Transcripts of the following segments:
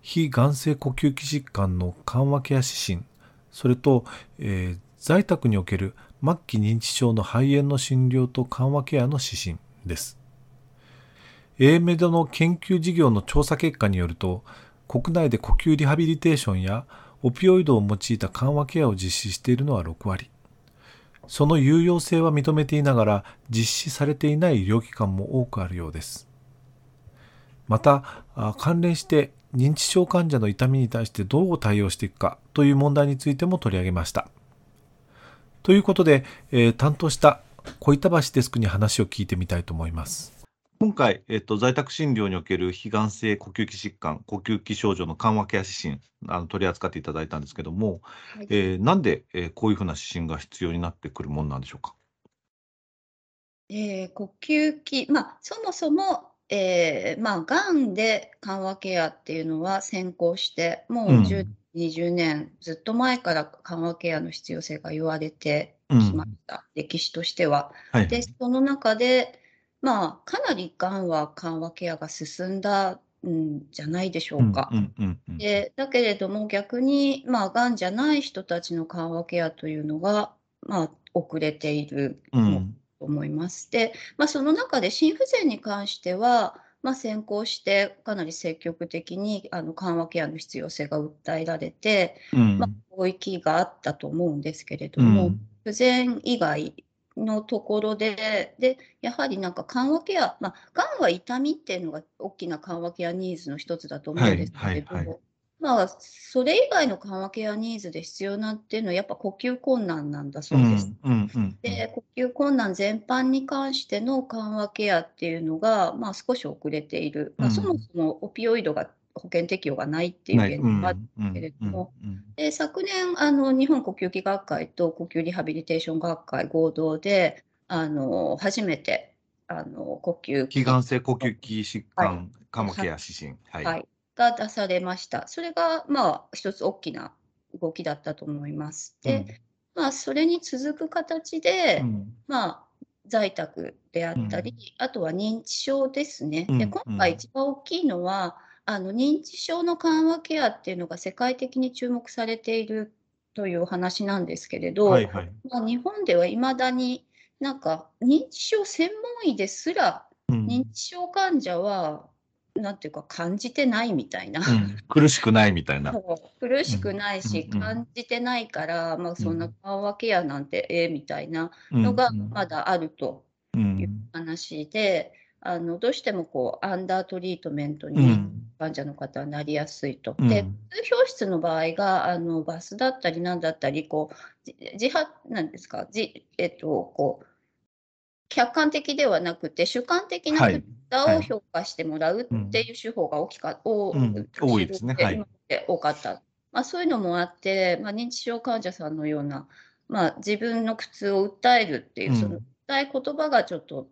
非眼性呼吸器疾患の緩和ケア指針、それと、在宅における末期認知症の肺炎の診療と緩和ケアの指針です。英メドの研究事業の調査結果によると、国内で呼吸リハビリテーションやオピオイドを用いた緩和ケアを実施しているのは6割。その有用性は認めていながら、実施されていない医療機関も多くあるようです。また、関連して認知症患者の痛みに対してどう対応していくかという問題についても取り上げました。ということで、担当した小板橋デスクに話を聞いてみたいと思います。今回、在宅診療における非眼性呼吸器疾患、呼吸器症状の緩和ケア指針、取り扱っていただいたんですけども、はい、なんで、こういうふうな指針が必要になってくるものなんでしょうか。呼吸器、そもそも、がんで緩和ケアっていうのは先行して、もう10、20年ずっと前から緩和ケアの必要性が言われてきました、歴史としては。はい、で、その中でかなりがんは緩和ケアが進んだんじゃないでしょうか。で、だけれども逆に、がんじゃない人たちの緩和ケアというのが、遅れていると思います。で、その中で心不全に関しては、先行してかなり積極的に緩和ケアの必要性が訴えられて、領域があったと思うんですけれども、不全以外のところで、やはり緩和ケア、がんは痛みっていうのが大きな緩和ケアニーズの一つだと思うんですけれども、それ以外の緩和ケアニーズで必要なっていうのはやっぱ呼吸困難なんだそうです。で、呼吸困難全般に関しての緩和ケアっていうのが、少し遅れている。そもそもオピオイドが保険適用がないっていう現状があるんですけれども、で、昨年日本呼吸器学会と呼吸リハビリテーション学会合同で初めて呼吸器、非眼性呼吸器疾患緩和ケア指針、が出されました。それが一つ大きな動きだったと思います。で、それに続く形で、在宅であったり、あとは認知症ですね。で、今回一番大きいのは認知症の緩和ケアっていうのが世界的に注目されているという話なんですけれど、日本ではいまだに認知症専門医ですら、認知症患者はなんていうか感じてないみたいな、苦しくないみたいな、苦しくないし、感じてないから、そんな緩和ケアなんてみたいなのがまだあるという話で、どうしてもアンダートリートメントに患者の方はなりやすいと。で、普通病室の場合がバスだったり何だったり、客観的ではなくて主観的なデータを評価してもらうっていう手法が多いですね。多かった。そういうのもあって、認知症患者さんのような、自分の苦痛を訴えるっていう、その訴え言葉がちょっと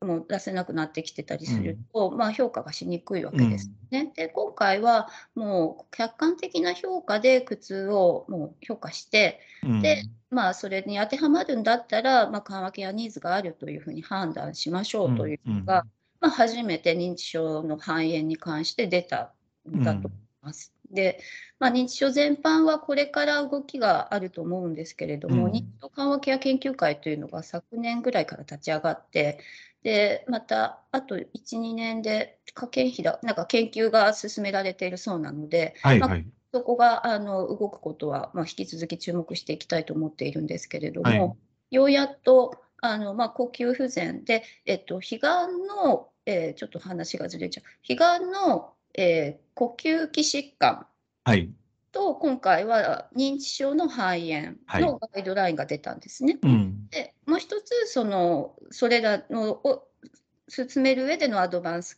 もう出せなくなってきてたりすると、評価がしにくいわけですね。で、今回はもう客観的な評価で苦痛をもう評価して、で、それに当てはまるんだったら、緩和ケアニーズがあるというふうに判断しましょうというのが、初めて認知症の肺炎に関して出たんだと思います。で、認知症全般はこれから動きがあると思うんですけれども、認知症緩和ケア研究会というのが昨年ぐらいから立ち上がって、で、またあと1、2年で研究が進められているそうなので、そこが動くことは、引き続き注目していきたいと思っているんですけれども、ようやっと呼吸不全で、非がんの、ちょっと話がずれちゃう、非がんの呼吸器疾患と、今回は認知症の肺炎のガイドラインが出たんですね。で、もう一つそれらのを進める上でのアドバンス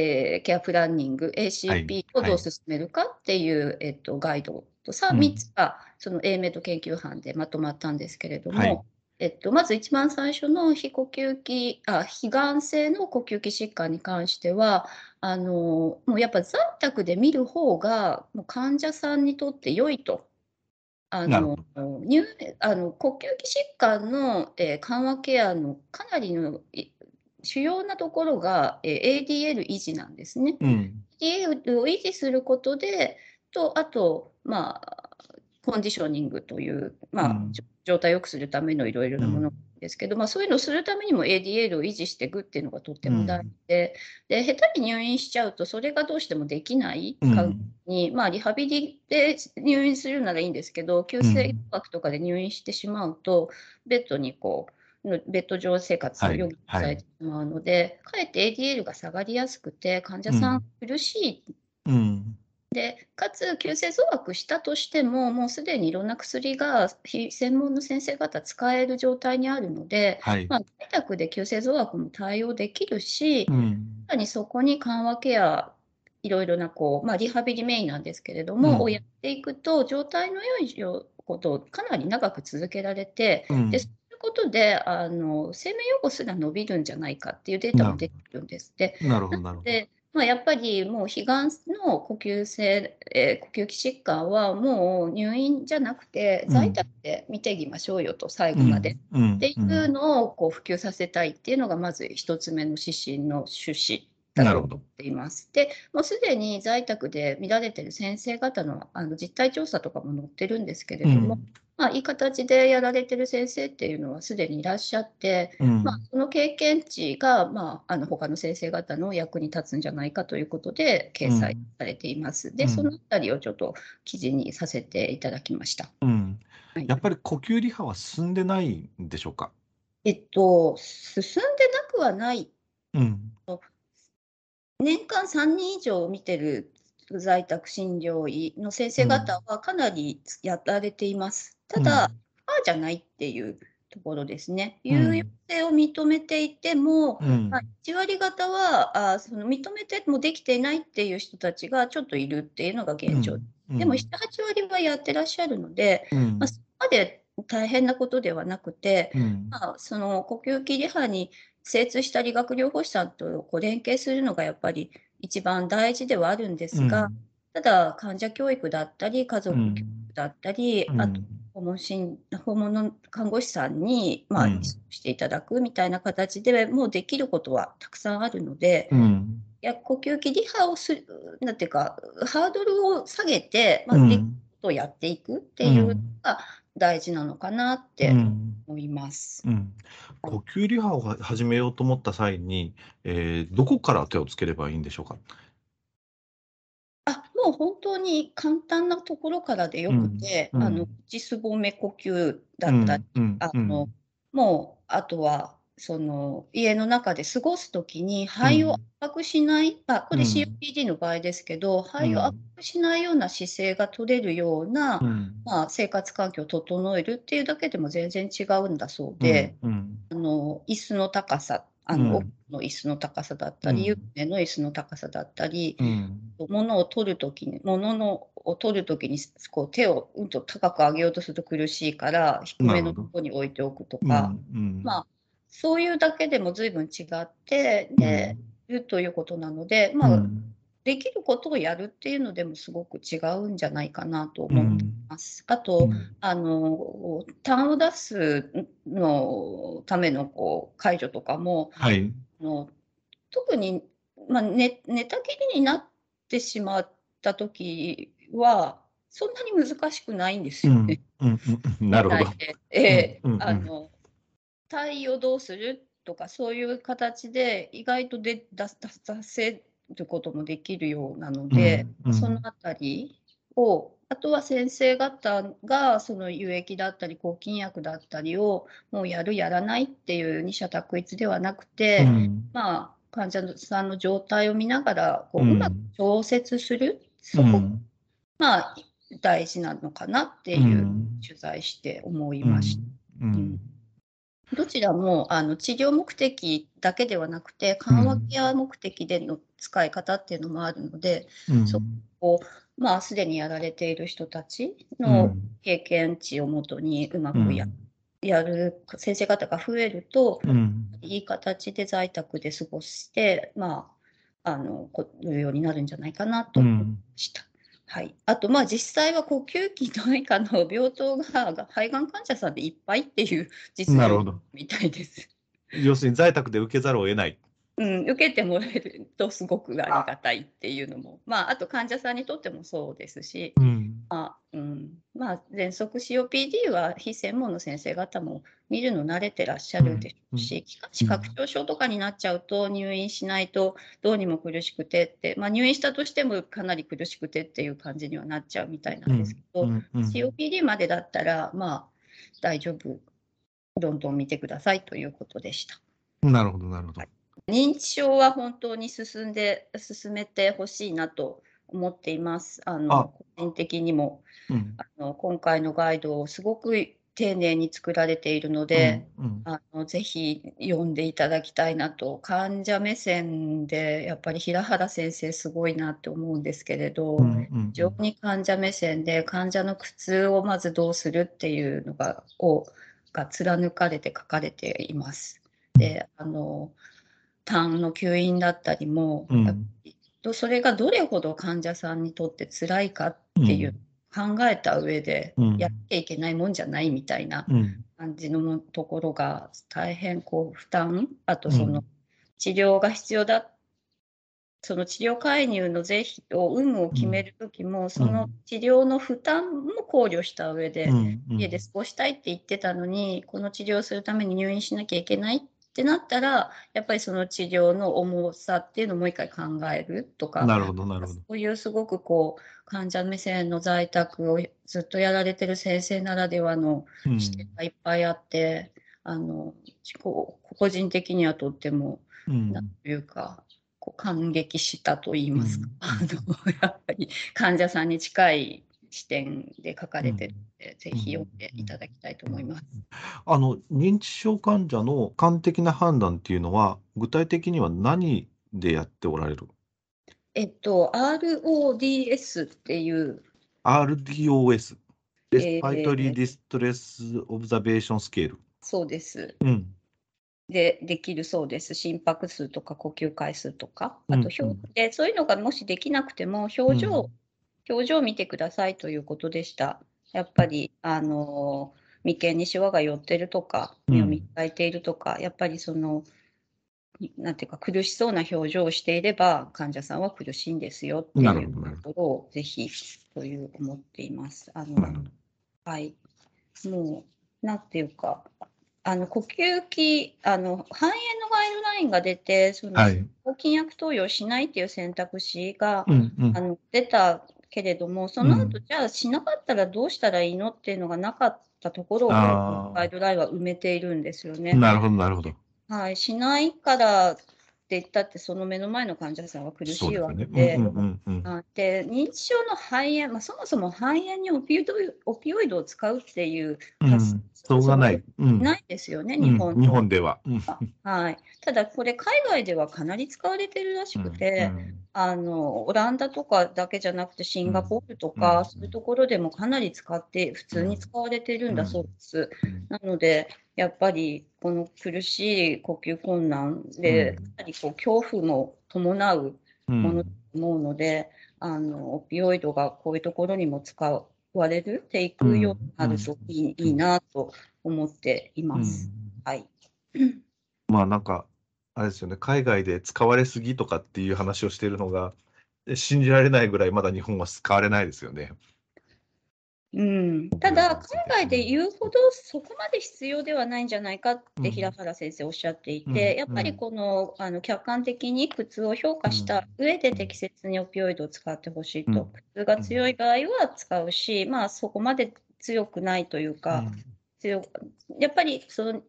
ケアプランニング ACP をどう進めるかっていう、ガイドと3つがその英名と研究班でまとまったんですけれども、まず一番最初の非がん性の呼吸器疾患に関してはもうやっぱ在宅で見る方がもう患者さんにとって良いと。呼吸器疾患の、緩和ケアのかなりの主要なところが、ADL 維持なんですね。ADL を維持することでと、あと、まあ、コンディショニングという、状態を良くするためのいろいろなものですけど、そういうのをするためにも ADL を維持していくっていうのがとっても大事で、下手に入院しちゃうとそれがどうしてもできないに、リハビリで入院するならいいんですけど、急性枠とかで入院してしまうと、ベッド上生活を余儀なくされてしまうので、かえって ADL が下がりやすくて患者さん苦しい。でかつ急性増悪したとしてももうすでにいろんな薬が専門の先生方使える状態にあるので、在宅で急性増悪も対応できるし、さらにそこに緩和ケアいろいろなリハビリメインなんですけれども、をやっていくと状態の良いことをかなり長く続けられて、でそういうことで生命予後すら伸びるんじゃないかっていうデータも出てくるんですって。やっぱりもう非がんの呼吸器疾患はもう入院じゃなくて在宅で見ていきましょうよと、最後までっていうのを普及させたいっていうのがまず一つ目の指針の趣旨だと思っています。でもうすでに在宅で見られている先生方の実態調査とかも載ってるんですけれども、いい形でやられてる先生っていうのはすでにいらっしゃって、その経験値が、他の先生方の役に立つんじゃないかということで掲載されています。で、そのあたりをちょっと記事にさせていただきました。やっぱり呼吸リハは進んでないんでしょうか？進んでなくはない。年間3人以上見てる在宅診療医の先生方はかなりやられています。ただ、じゃないっていうところですね。有用性を認めていても、1割方は認めてもできていないっていう人たちがちょっといるっていうのが現状。でも7、8割はやってらっしゃるので、そこまで大変なことではなくて、その呼吸器リハに精通した理学療法士さんと連携するのがやっぱり一番大事ではあるんですが、ただ患者教育だったり家族教育だったり、あと訪問の看護師さんにしていただくみたいな形でもうできることはたくさんあるので、呼吸器リハをするなんていうかハードルを下げてできることをやっていくっていうのが大事なのかなって思います。呼吸リハを始めようと思った際に、どこから手をつければいいんでしょうか？もう本当に簡単なところからでよくて、口すぼめ呼吸だったり、もうあとは家の中で過ごすときに肺を圧迫しない、これ COPD の場合ですけど、肺を圧迫しないような姿勢が取れるような、生活環境を整えるっていうだけでも全然違うんだそうで、椅子の高さ、奥の椅子の高さだったり、湯船の椅子の高さだったり、物を取るときに手をうんと高く上げようとすると苦しいから低めのところに置いておくとか、そういうだけでも随分違っているということなので、できることをやるっていうのでもすごく違うんじゃないかなと思っています。あと、痰を出すのための介助とかも、特に、寝たきりになってしまったときはそんなに難しくないんですよね。なるほど。体をどうするとかそういう形で意外と出せることもできるようなので、そのあたりをあとは先生方がその輸液だったり抗菌薬だったりをもうやるやらないっていう二者択一ではなくて、患者さんの状態を見ながらうまく調節する、そこ大事なのかなっていう取材して思いました。どちらも治療目的だけではなくて緩和ケア目的での使い方っていうのもあるので、うん、そこをまあすでにやられている人たちの経験値をもとにうまくやる先生方が増えると、うん、いい形で在宅で過ごして、まあ、こういうようになるんじゃないかなと思いました。うん、はい、あとまあ実際は呼吸器の以下の病棟が肺がん患者さんでいっぱいっていう実情みたいです。要するに在宅で受けざるを得ない。うん、受けてもらえるとすごくありがたいっていうのも、まあ、あと患者さんにとってもそうですし、まあ、喘息 COPD は非専門の先生方も見るの慣れてらっしゃるでしょうし、視覚症症とかになっちゃうと入院しないとどうにも苦しくてって、まあ、入院したとしてもかなり苦しくてっていう感じにはなっちゃうみたいなんですけど、COPD までだったら、まあ、大丈夫、どんどん見てくださいということでした。なるほど、なるほど。認知症は本当に進めてほしいなと思っています。個人的にも、うん、今回のガイドをすごく丁寧に作られているので、ぜひ読んでいただきたいなと。患者目線でやっぱり平原先生すごいなって思うんですけれど、非常に患者目線で患者の苦痛をまずどうするっていうのが貫かれて書かれています。で、ターンの吸引だったりも、それがどれほど患者さんにとって辛いかっていう考えた上でやっていけないもんじゃないみたいな感じのところが大変こう負担、あとその治療が必要だ、その治療介入の是非と有無を決めるときも、その治療の負担も考慮した上で、家で過ごしたいって言ってたのに、この治療するために入院しなきゃいけないってなったら、やっぱりその治療の重さっていうのをもう一回考えるとか、そういうすごくこう患者目線の在宅をずっとやられてる先生ならではの視点がいっぱいあって、個人的にはとっても、なんというかこう感激したと言いますか、やっぱり患者さんに近い視点で書かれてるので、ぜひ読んでいただきたいと思います。認知症患者の完璧な判断っていうのは、具体的には何でやっておられる？RDOS っていう。RDOS。Respiratory Distress Observation Scale。そうです。でできるそうです。心拍数とか呼吸回数とか、あとでそういうのがもしできなくても表情を見てくださいということでした。やっぱり眉間にシワが寄ってるとか、目を見開いているとか、やっぱりそのなんていうか苦しそうな表情をしていれば患者さんは苦しいんですよっていうところをぜひという思っています。はい、もうなんていうか呼吸器肺炎のガイドラインが出て、その抗菌薬投与しないっていう選択肢が、出たけれども、その後、じゃあしなかったらどうしたらいいのっていうのがなかったところを、ガイドラインは埋めているんですよね。なるほど、なるほど。はい、しないからって言ったって、その目の前の患者さんは苦しいわけで、認知症の肺炎、そもそも肺炎にオピオイドを使うっていう発想、そうがない。ないですよね、日本では。はい。ただ、これ、海外ではかなり使われてるらしくて、オランダとかだけじゃなくて、シンガポールとか、そういうところでもかなり普通に使われているんだそうです。なので、やっぱり、この苦しい呼吸困難で、かなりこう恐怖も伴うものと思うので、オピオイドがこういうところにも割れるっていくようになるといいなと思っています。はい。まあなんかあれですよね。海外で使われすぎとかっていう話をしているのが信じられないぐらいまだ日本は使われないですよね。ただ海外で言うほどそこまで必要ではないんじゃないかって平原先生おっしゃっていて、やっぱりこの客観的に苦痛を評価した上で適切にオピオイドを使ってほしいと。苦痛が強い場合は使うし、まあそこまで強くないというか、やっぱりスーっ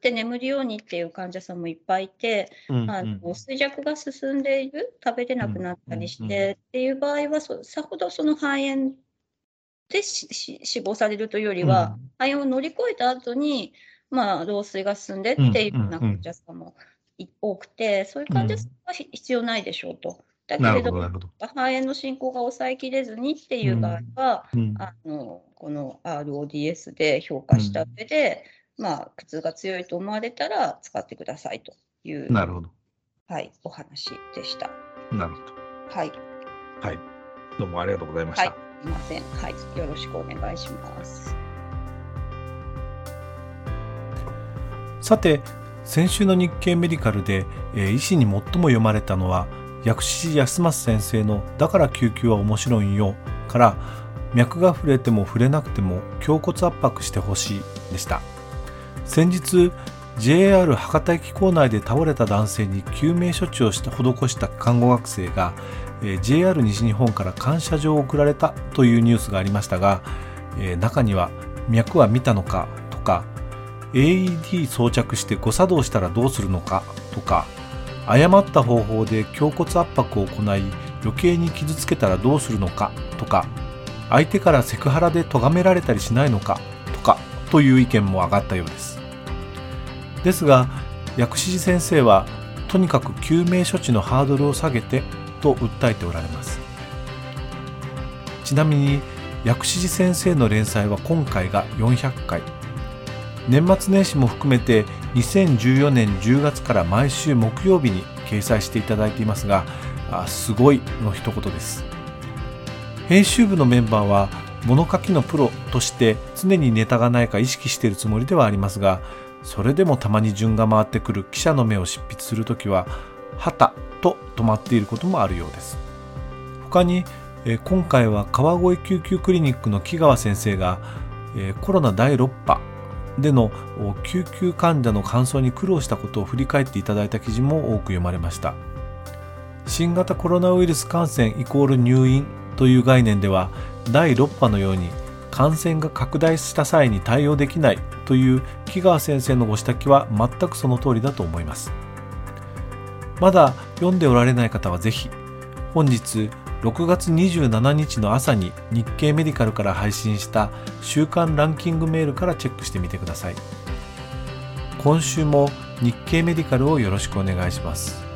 て眠るようにっていう患者さんもいっぱいいて、衰弱が進んでいる、食べれなくなったりしてっていう場合は、さほどその肺炎で死亡されるというよりは、肺炎を乗り越えた後に、老衰が進んでっていうような患者さんも多くて、そういう患者さんは必要ないでしょうと。だけれども、肺炎の進行が抑えきれずにっていう場合は、この RODS で評価した上で、苦痛が強いと思われたら使ってくださいという、はい、お話でした。なるほど。はい。はい。どうもありがとうございました。はい、すみません。はい。よろしくお願いします。さて、先週の日経メディカルで、医師に最も読まれたのは、薬師寺康政先生の「だから救急は面白いんよ」から「脈が触れても触れなくても胸骨圧迫してほしい」でした。先日 JR 博多駅構内で倒れた男性に救命処置を施した看護学生が JR 西日本から感謝状を贈られたというニュースがありましたが、中には「脈は見たのか」とか「AED 装着して誤作動したらどうするのか」とか、誤った方法で胸骨圧迫を行い余計に傷つけたらどうするのかとか、相手からセクハラで咎められたりしないのかとかという意見も上がったようです。ですが薬師寺先生はとにかく救命処置のハードルを下げてと訴えておられます。ちなみに薬師寺先生の連載は今回が400回、年末年始も含めて2014年10月から毎週木曜日に掲載していただいていますが、すごいの一言です。編集部のメンバーは物書きのプロとして常にネタがないか意識しているつもりではありますが、それでもたまに順が回ってくる記者の目を執筆するときははたと止まっていることもあるようです。他に今回は川越救急クリニックの木川先生がコロナ第6波での救急患者の搬送に苦労したことを振り返っていただいた記事も多く読まれました。新型コロナウイルス感染イコール入院という概念では、第6波のように感染が拡大した際に対応できないという木川先生のご指摘は全くその通りだと思います。まだ読んでおられない方はぜひ、本日6月27日の朝に日経メディカルから配信した週間ランキングメールからチェックしてみてください。今週も日経メディカルをよろしくお願いします。